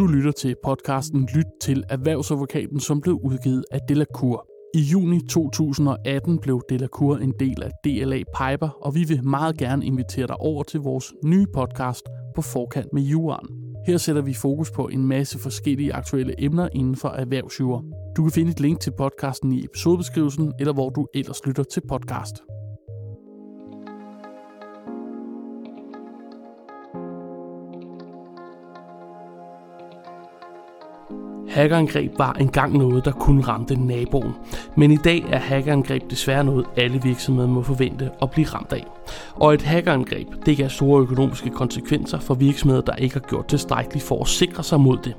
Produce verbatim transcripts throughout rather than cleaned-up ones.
Du lytter til podcasten Lyt til erhvervsadvokaten, som blev udgivet af Delacour. I juni to tusind og atten blev Delacour en del af D L A Piper, og vi vil meget gerne invitere dig over til vores nye podcast På forkant med juraen. Her sætter vi fokus på en masse forskellige aktuelle emner inden for erhvervsjura. Du kan finde et link til podcasten i episodebeskrivelsen, eller hvor du ellers lytter til podcast. Hackerangreb var engang noget, der kun ramte naboen. Men i dag er hackerangreb desværre noget, alle virksomheder må forvente at blive ramt af. Og et hackerangreb, det kan have store økonomiske konsekvenser for virksomheder, der ikke har gjort tilstrækkeligt for at sikre sig mod det.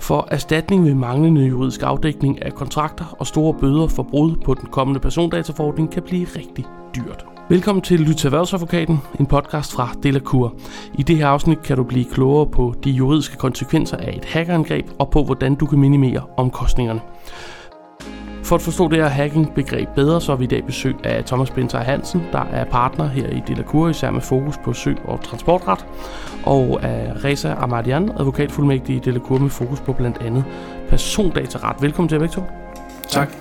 For erstatning ved manglende juridisk afdækning af kontrakter og store bøder for brud på den kommende persondataforordning kan blive rigtig dyrt. Velkommen til Lyt til erhvervsadvokaten, en podcast fra Delacour. I det her afsnit kan du blive klogere på de juridiske konsekvenser af et hackerangreb og på, hvordan du kan minimere omkostningerne. For at forstå det her hacking-begreb bedre, så er vi i dag besøg af Thomas Binter Hansen, der er partner her i Delacour, især med fokus på sø- og transportret, og af Reza Ahmadian, advokatfuldmægtig i Delacour med fokus på blandt andet persondataret. Velkommen til jer begge to. Tak.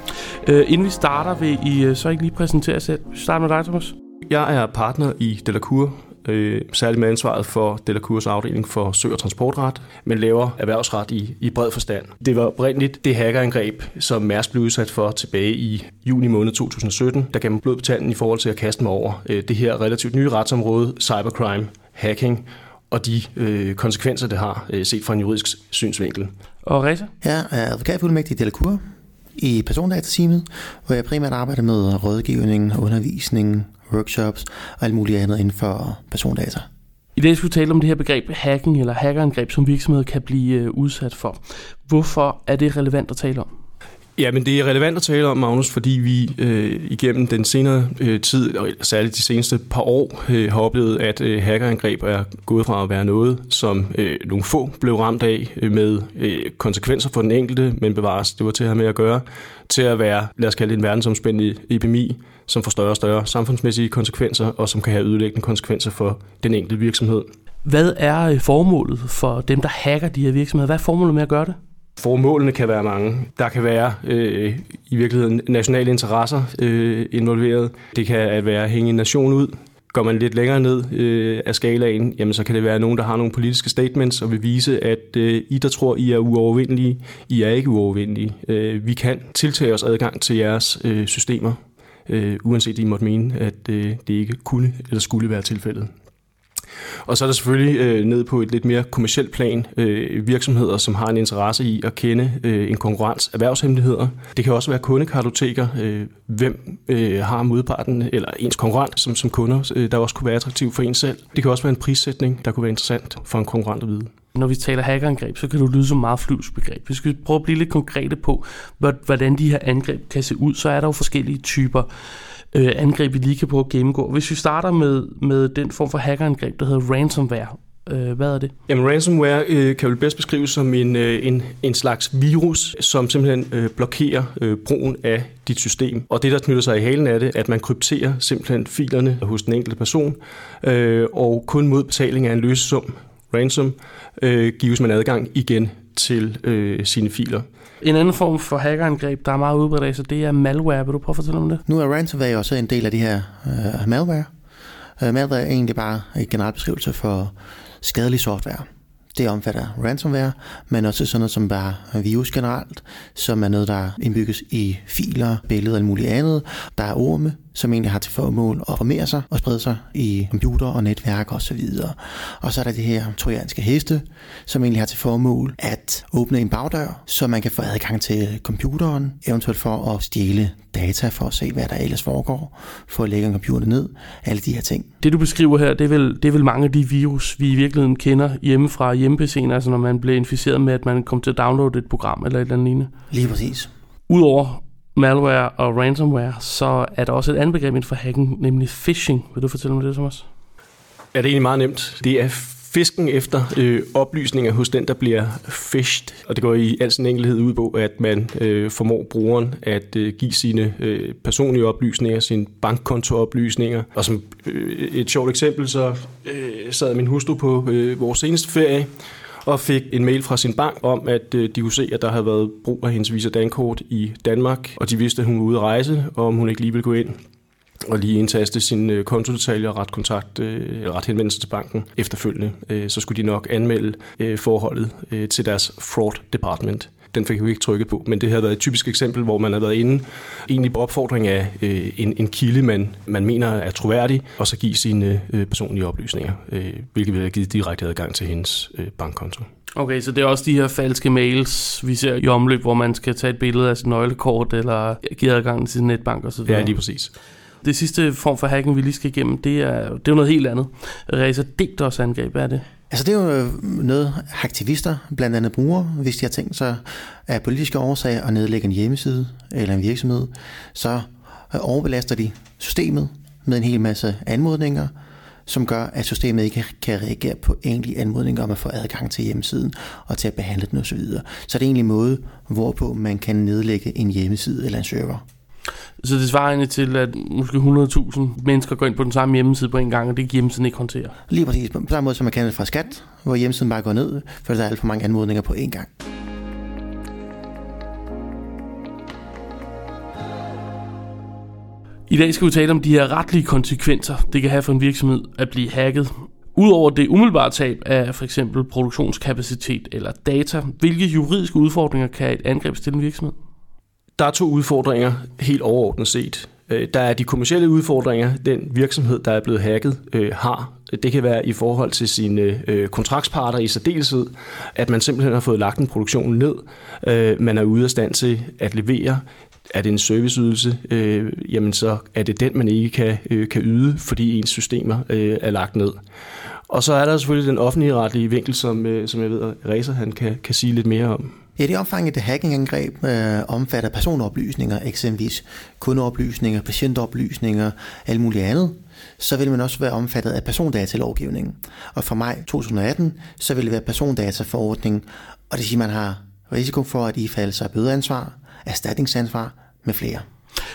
Øh, inden vi starter, vil I så ikke lige præsentere jer selv. Vi starter med dig, Thomas. Jeg er partner i Delacour, øh, særligt med ansvaret for Delacours afdeling for sø- og transportret, men laver erhvervsret i, i bred forstand. Det var oprindeligt det hackerangreb, som Mærsk blev udsat for tilbage i juni måned to tusind og sytten, der gav mig blod på tanden i forhold til at kaste mig over øh, det her relativt nye retsområde, cybercrime, hacking, og de øh, konsekvenser, det har øh, set fra en juridisk synsvinkel. Og Reza? Jeg er advokatfuldmægtig i Delacour i persondatateamet, hvor jeg primært arbejder med rådgivning, undervisning, workshops og alt muligt andet inden for persondata. I dag skal vi tale om det her begreb hacking eller hackerangreb, som virksomheder kan blive udsat for. Hvorfor er det relevant at tale om? Ja, men det er relevant at tale om, Magnus, fordi vi øh, igennem den senere øh, tid, og særligt de seneste par år, øh, har oplevet, at øh, hackerangreb er gået fra at være noget, som øh, nogle få blev ramt af øh, med øh, konsekvenser for den enkelte, men bevares, det var til at have med at gøre, til at være, lad os kalde det en verdensomspændende epidemi, som får større og større samfundsmæssige konsekvenser, og som kan have ødelæggende konsekvenser for den enkelte virksomhed. Hvad er formålet for dem, der hacker de her virksomheder? Hvad er formålet med at gøre det? Formålene kan være mange. Der kan være øh, i virkeligheden nationale interesser øh, involveret. Det kan være at hænge en nation ud. Går man lidt længere ned øh, af skalaen, jamen så kan det være nogen, der har nogle politiske statements og vil vise, at øh, I, der tror, I er uovervindelige, I er ikke uovervindelige. Øh, vi kan tiltage os adgang til jeres øh, systemer, øh, uanset I måtte mene, at øh, det ikke kunne eller skulle være tilfældet. Og så er der selvfølgelig øh, ned på et lidt mere kommercielt plan øh, virksomheder, som har en interesse i at kende øh, en konkurrents erhvervshemmeligheder. Det kan også være kundekartoteker, øh, hvem øh, har modparten eller ens konkurrent som, som kunder, øh, der også kunne være attraktiv for en selv. Det kan også være en prissætning, der kunne være interessant for en konkurrent at vide. Når vi taler hackerangreb, så kan du lyde som meget flyvsk begreb. Vi skal prøve at blive lidt konkrete på, hvordan de her angreb kan se ud. Så er der jo forskellige typer Øh, angreb, vi lige kan prøve at gennemgå. Hvis vi starter med, med den form for hackerangreb, der hedder ransomware. Øh, hvad er det? Jamen, ransomware øh, kan vel bedst beskrives som en, øh, en, en slags virus, som simpelthen øh, blokerer øh, brugen af dit system. Og det, der knytter sig i halen af det, at man krypterer simpelthen filerne hos den enkelte person, øh, og kun mod betaling af en løsesum, ransom, øh, gives man adgang igen til øh, sine filer. En anden form for hackerangreb, der er meget udbredt af, så det er malware. Vil du prøve at fortælle om det? Nu er ransomware også en del af de her uh, malware. Uh, malware er egentlig bare en generel beskrivelse for skadelig software. Det omfatter ransomware, men også sådan noget som bare virus generelt, som er noget, der indbygges i filer, billeder og muligt andet. Der er orme, som egentlig har til formål at formere sig og sprede sig i computer og netværk osv. Og så er der det her trojanske heste, som egentlig har til formål at åbne en bagdør, så man kan få adgang til computeren, eventuelt for at stjæle data for at se, hvad der ellers foregår, for at lægge en computer ned, alle de her ting. Det du beskriver her, det er vel, det er vel mange af de virus, vi i virkeligheden kender hjemme fra hjemme-P C'en, altså når man bliver inficeret med, at man kommer til at downloade et program eller et eller andet lignende. Lige præcis. Udover malware og ransomware, så er der også et andet begreb inden for hacking, nemlig phishing. Vil du fortælle mig det, Thomas? Ja, det er egentlig meget nemt. Det er fisken efter øh, oplysninger hos den, der bliver fished. Og det går i al sin enkelhed ud på, at man øh, formår brugeren at øh, give sine øh, personlige oplysninger, sine bankkontooplysninger. Og som øh, et sjovt eksempel, så øh, sad min hustru på øh, vores seneste ferie, og fik en mail fra sin bank om, at de kunne se, at der havde været brug af hendes Visa Dankort i Danmark, og de vidste, at hun var ude at rejse, og om hun ikke lige ville gå ind og lige indtaste sine kontodetaljer og ret kontakt eller ret henvendelse til banken efterfølgende. Så skulle de nok anmelde forholdet til deres fraud department. Den fik vi ikke trykket på, men det havde været et typisk eksempel, hvor man havde været inde egentlig på opfordring af øh, en, en kilde, man, man mener er troværdig, og så give sine øh, personlige oplysninger, øh, hvilket ville have givet direkte adgang til hendes øh, bankkonto. Okay, så det er også de her falske mails, vi ser i omløb, hvor man skal tage et billede af sit nøglekort eller give adgang til sin netbank osv. Ja, lige præcis. Det sidste form for hacking, vi lige skal igennem, det er, det er noget helt andet. Reza, digters angreb, hvad er det? Altså det er jo noget, aktivister, blandt andet bruger, hvis de har tænkt sig af politiske årsager at nedlægge en hjemmeside eller en virksomhed, så overbelaster de systemet med en hel masse anmodninger, som gør, at systemet ikke kan reagere på egentlige anmodninger om at få adgang til hjemmesiden og til at behandle den osv. Så det er egentlig en måde, hvorpå man kan nedlægge en hjemmeside eller en server. Så det svarer egentlig til, at måske hundrede tusind mennesker går ind på den samme hjemmeside på en gang, og det kan hjemmesiden ikke håndtere. Lige præcis. På samme måde, som man kender det fra skat, hvor hjemmesiden bare går ned, for der er alt for mange anmodninger på en gang. I dag skal vi tale om de her retlige konsekvenser, det kan have for en virksomhed at blive hacket. Udover det umiddelbare tab af for eksempel produktionskapacitet eller data, hvilke juridiske udfordringer kan et angreb stille en virksomhed? Der er to udfordringer helt overordnet set. Der er de kommercielle udfordringer, den virksomhed, der er blevet hacket, øh, har. Det kan være i forhold til sine øh, kontraktsparter i særdeleshed, at man simpelthen har fået lagt en produktion ned. Øh, man er ude af stand til at levere. Er det en serviceydelse, øh, jamen så er det den, man ikke kan, øh, kan yde, fordi ens systemer øh, er lagt ned. Og så er der selvfølgelig den offentlige retlige vinkel, som, øh, som jeg ved, at Reza han kan, kan sige lidt mere om. Ja, det omfanget af hackingangreb øh, omfatter personoplysninger, eksempelvis kundeoplysninger, patientoplysninger, alt muligt andet. Så vil man også være omfattet af persondatalovgivningen. Og fra maj to tusind atten, så vil det være persondataforordningen, og det siger, at man har risiko for at ifalde sig bødeansvar, erstatningsansvar med flere.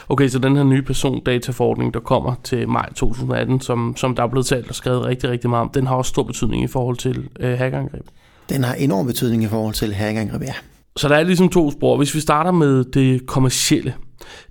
Okay, så den her nye persondataforordning, der kommer til maj to tusind atten, som, som der er blevet talt og skrevet rigtig, rigtig meget om, den har også stor betydning i forhold til øh, hackangreb. Den har enorm betydning i forhold til hackangreb, ja. Så der er ligesom to spor. Hvis vi starter med det kommercielle,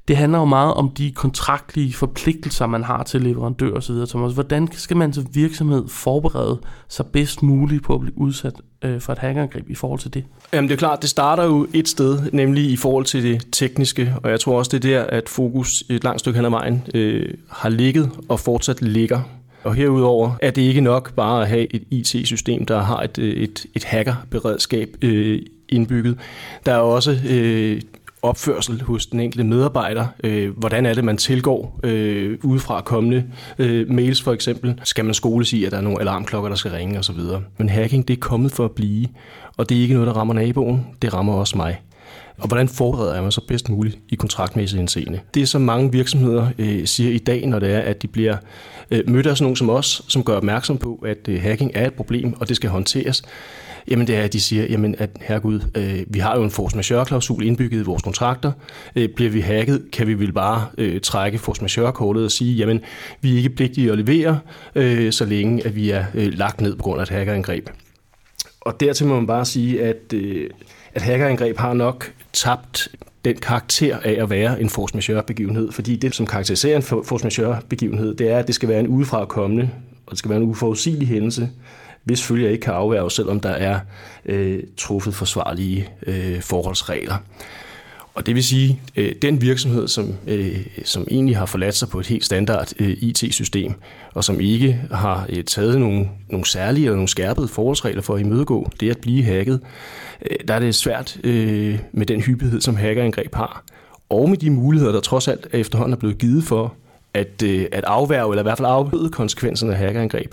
det handler jo meget om de kontraktlige forpligtelser, man har til leverandører og så videre. Thomas, hvordan skal man som virksomhed forberede sig bedst muligt på at blive udsat for et hackangreb i forhold til det? Jamen det er klart, det starter jo et sted, nemlig i forhold til det tekniske, og jeg tror også, det er der, at fokus et langt stykke hen ad vejen øh, har ligget og fortsat ligger. Og herudover er det ikke nok bare at have et I T-system, der har et, et, et hackerberedskab øh, indbygget. Der er også øh, opførsel hos den enkelte medarbejder. Øh, hvordan er det, man tilgår øh, udefra kommende øh, mails for eksempel? Skal man skoles i, at der er nogle alarmklokker, der skal ringe osv.? Men hacking, det er kommet for at blive, og det er ikke noget, der rammer naboen. Det rammer også mig. Og hvordan forbereder jeg mig så bedst muligt i kontraktmæssigt henseende? Det er så mange virksomheder øh, siger i dag, når det er, at de bliver øh, mødt af sådan nogen som os, som gør opmærksom på, at øh, hacking er et problem, og det skal håndteres. Jamen det er, at de siger, jamen, at herregud, øh, vi har jo en force majeure-klausul indbygget i vores kontrakter. Øh, bliver vi hacket, kan vi vel bare øh, trække force majeure-kortet og sige, jamen vi er ikke pligtige at levere, øh, så længe at vi er øh, lagt ned på grund af et hackerangreb. Og dertil må man bare sige, at... Øh, at hackerangreb har nok tabt den karakter af at være en force majeure-begivenhed, fordi det, som karakteriserer en force majeure-begivenhed, det er, at det skal være en udefrakommende, og det skal være en uforudsigelig hændelse, hvis følger ikke kan afværge, selvom der er øh, truffet forsvarlige øh, forholdsregler. Og det vil sige, øh, den virksomhed, som, øh, som egentlig har forladt sig på et helt standard øh, I T-system, og som ikke har øh, taget nogle, nogle særlige og nogle skærpede forholdsregler for at imødegå det at blive hacket, øh, der er det svært øh, med den hyppighed, som hackerangreb har. Og med de muligheder, der trods alt efterhånden er blevet givet for at, øh, at afværge, eller i hvert fald afbøde konsekvenserne af hackerangreb.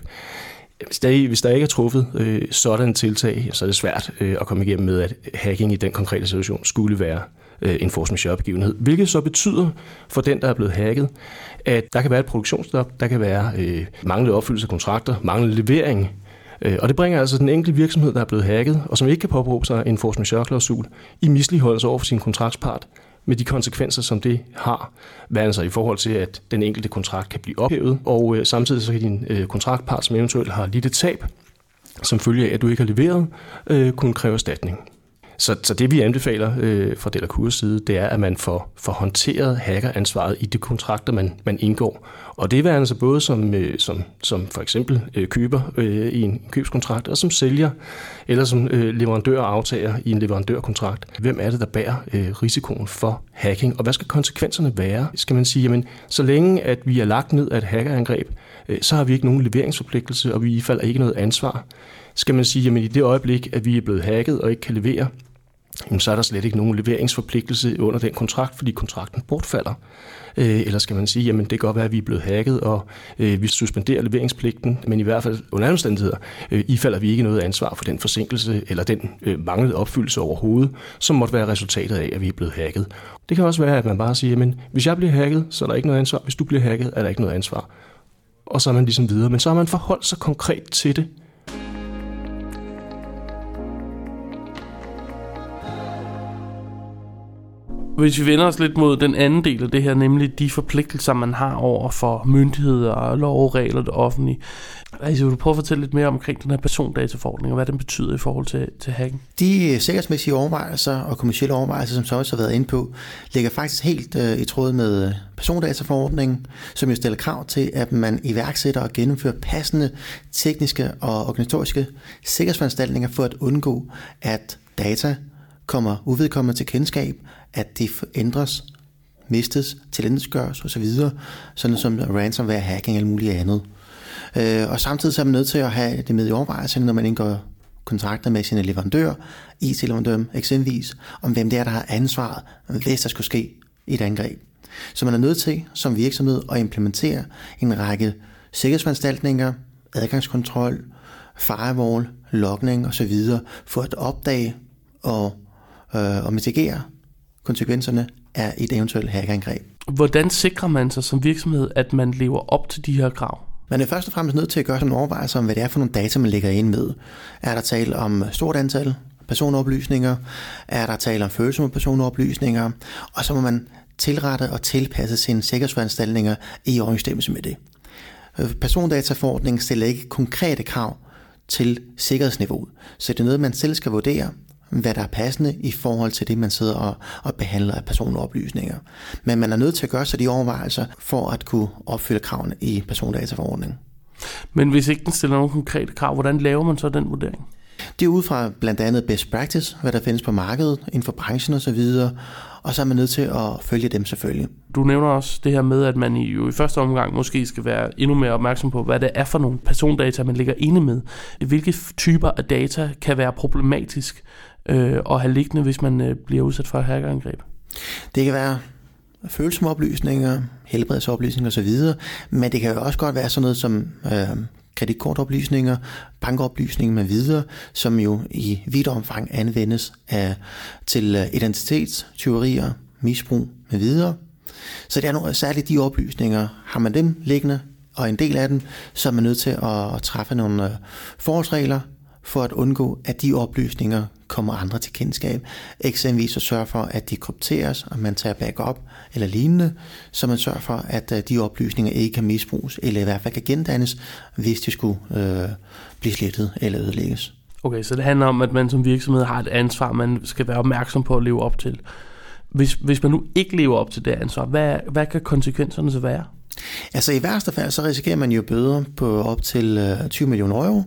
Hvis der, hvis der ikke er truffet øh, sådan tiltag, så er det svært øh, at komme igennem med, at hacking i den konkrete situation skulle være en force majeure-begivenhed, hvilket så betyder for den, der er blevet hacket, at der kan være et produktionsstop, der kan være øh, manglende opfyldelse af kontrakter, manglende levering, øh, og det bringer altså den enkelte virksomhed, der er blevet hacket, og som ikke kan påberåbe sig en force majeure-klausul, i misligholdelse over for sin kontraktspart, med de konsekvenser, som det har, hvad altså i forhold til, at den enkelte kontrakt kan blive ophævet, og øh, samtidig så kan din øh, kontraktpart, som eventuelt har lidt et tab, som følge af, at du ikke har leveret, øh, kunne kræve erstatning. Så, så det, vi anbefaler øh, fra Delacours side, det er, at man får, får håndteret hackeransvaret i de kontrakter, man, man indgår. Og det er altså både som, øh, som, som for eksempel øh, køber øh, i en købskontrakt, og som sælger, eller som øh, leverandør og aftager i en leverandørkontrakt. Hvem er det, der bærer øh, risikoen for hacking, og hvad skal konsekvenserne være? Skal man sige, jamen, så længe at vi er lagt ned af et hackerangreb, øh, så har vi ikke nogen leveringsforpligtelse, og vi i fald ikke noget ansvar. Skal man sige, jamen i det øjeblik, at vi er blevet hacket og ikke kan levere, jamen, så er der slet ikke nogen leveringsforpligtelse under den kontrakt, fordi kontrakten bortfalder. Øh, eller skal man sige, jamen det kan godt være, at vi er blevet hacket, og øh, vi suspenderer leveringspligten, men i hvert fald under andre omstændigheder øh, ifalder vi ikke noget ansvar for den forsinkelse eller den øh, manglede opfyldelse overhovedet, som måtte være resultatet af, at vi er blevet hacket. Det kan også være, at man bare siger, jamen hvis jeg bliver hacket, så er der ikke noget ansvar. Hvis du bliver hacket, er der ikke noget ansvar. Og så er man ligesom videre, men så har man forholdt sig konkret til det. Hvis vi vender os lidt mod den anden del af det her, nemlig de forpligtelser, man har over for myndigheder og lovregler og det offentlige. Altså, vil du prøve at fortælle lidt mere omkring den her persondataforordning, og hvad den betyder i forhold til, til hacking? De sikkerhedsmæssige overvejelser og kommercielle overvejelser, som så også har været inde på, ligger faktisk helt øh, i tråd med persondataforordningen, som jo stiller krav til, at man iværksætter og gennemfører passende tekniske og organisatoriske sikkerhedsforanstaltninger for at undgå, at data kommer uvedkommende til kendskab, at det ændres, mistes, tilintetgøres osv., sådan som ransomware, hacking eller muligt andet. Og samtidig så er man nødt til at have det med i overvejelsen, når man indgår kontrakter med sine leverandører, I T-leverandører eksempelvis, om hvem det er, der har ansvaret, hvis der skulle ske et angreb. Så man er nødt til som virksomhed at implementere en række sikkerhedsforanstaltninger, adgangskontrol, firewall, logning osv., for at opdage og, øh, og mitigere konsekvenserne af et eventuelt hackerangreb. Hvordan sikrer man sig som virksomhed, at man lever op til de her krav? Man er først og fremmest nødt til at gøre sig nogle overvejelser om, hvad det er for nogle data, man lægger ind med. Er der tale om stort antal personoplysninger? Er der tale om følsomme personoplysninger? Og så må man tilrette og tilpasse sine sikkerhedsforanstaltninger i overensstemmelse med det. Persondataforordningen stiller ikke konkrete krav til sikkerhedsniveauet, så det er noget, man selv skal vurdere, hvad der er passende i forhold til det, man sidder og, og behandler af personoplysninger. Men man er nødt til at gøre sig de overvejelser for at kunne opfylde kravene i persondataforordningen. Men hvis ikke den stiller nogle konkrete krav, hvordan laver man så den vurdering? Det er ud fra blandt andet best practice, hvad der findes på markedet, inden for branchen osv., og så er man nødt til at følge dem selvfølgelig. Du nævner også det her med, at man i, jo i første omgang måske skal være endnu mere opmærksom på, hvad det er for nogle persondata, man ligger inde med. Hvilke typer af data kan være problematisk øh, at have liggende, hvis man øh, bliver udsat for et hackerangreb? Det kan være følsomme oplysninger, helbredsoplysninger osv., men det kan jo også godt være sådan noget som Øh, kreditkortoplysninger, bankoplysninger med videre, som jo i vidt omfang anvendes af, til identitetstyverier, misbrug med videre. Så det er nogle, særligt de oplysninger, har man dem liggende, og en del af dem, så er man nødt til at træffe nogle forholdsregler for at undgå, at de oplysninger kommer andre til kendskab. Eksempelvis at sørge for, at de krypteres, og man tager backup eller lignende, så man sørger for, at de oplysninger ikke kan misbruges, eller i hvert fald kan gendannes, hvis de skulle øh, blive slettet eller ødelægges. Okay, så det handler om, at man som virksomhed har et ansvar, man skal være opmærksom på at leve op til. Hvis, hvis man nu ikke lever op til det ansvar, hvad, hvad kan konsekvenserne så være? Altså i værste fald, så risikerer man jo bøder på op til tyve millioner euro,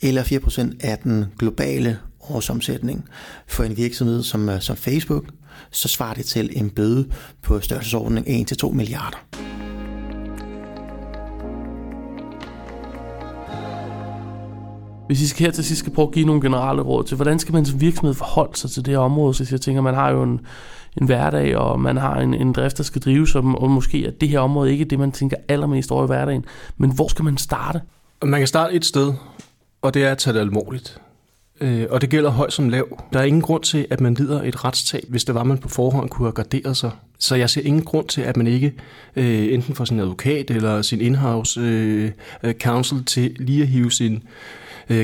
eller fire procent af den globale årsomsætning. For en virksomhed som, som Facebook, så svarer det til en bøde på størrelsesordenen en til to milliarder. Hvis I skal her til sidst skal prøve at give nogle generelle råd til, hvordan skal man som virksomhed forholde sig til det her område? Så jeg tænker, man har jo en, en hverdag, og man har en, en drift, der skal drives, og, og måske er det her område ikke det, man tænker allermest over i hverdagen. Men hvor skal man starte? Man kan starte et sted, og det er at tage det alvorligt. Øh, og det gælder høj som lav. Der er ingen grund til, at man lider et retstab, hvis det var, man på forhånd kunne have garderet sig. Så jeg ser ingen grund til, at man ikke øh, enten får sin advokat eller sin in-house øh, counsel til lige at hive sin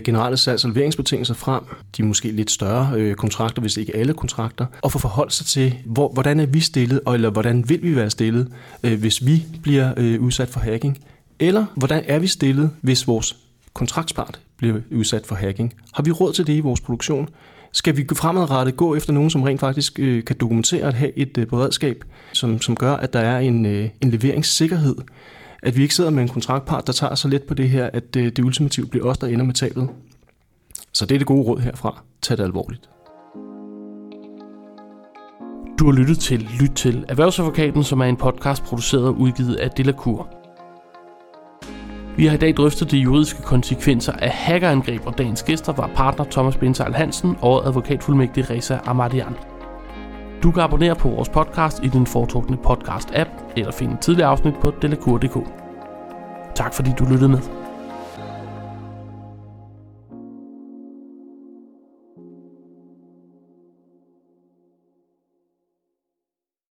generelle salgs- og leveringsbetingelser frem, de måske lidt større øh, kontrakter, hvis ikke alle kontrakter, og få forholdt sig til, hvor, hvordan er vi stillet, eller hvordan vil vi være stillet, øh, hvis vi bliver øh, udsat for hacking, eller hvordan er vi stillet, hvis vores kontraktspart bliver udsat for hacking? Har vi råd til det i vores produktion? Skal vi fremadrettet gå efter nogen, som rent faktisk øh, kan dokumentere at have et øh, beredskab, som, som gør, at der er en, øh, en leveringssikkerhed? At vi ikke sidder med en kontraktpart, der tager så let på det her, at øh, det ultimativt bliver os, der ender med tabet. Så det er det gode råd herfra. Tag det alvorligt. Du har lyttet til Lyt til erhvervsadvokaten, som er en podcast produceret og udgivet af Delacour. Vi har i dag drøftet de juridiske konsekvenser af hackerangreb, og dagens gæster var partner Thomas Bindseil-Hansen og advokatfuldmægtig Reza Ahmadian. Du kan abonnere på vores podcast i din foretrukne podcast-app, eller finde tidligere afsnit på delacour punktum d k. Tak fordi du lyttede med.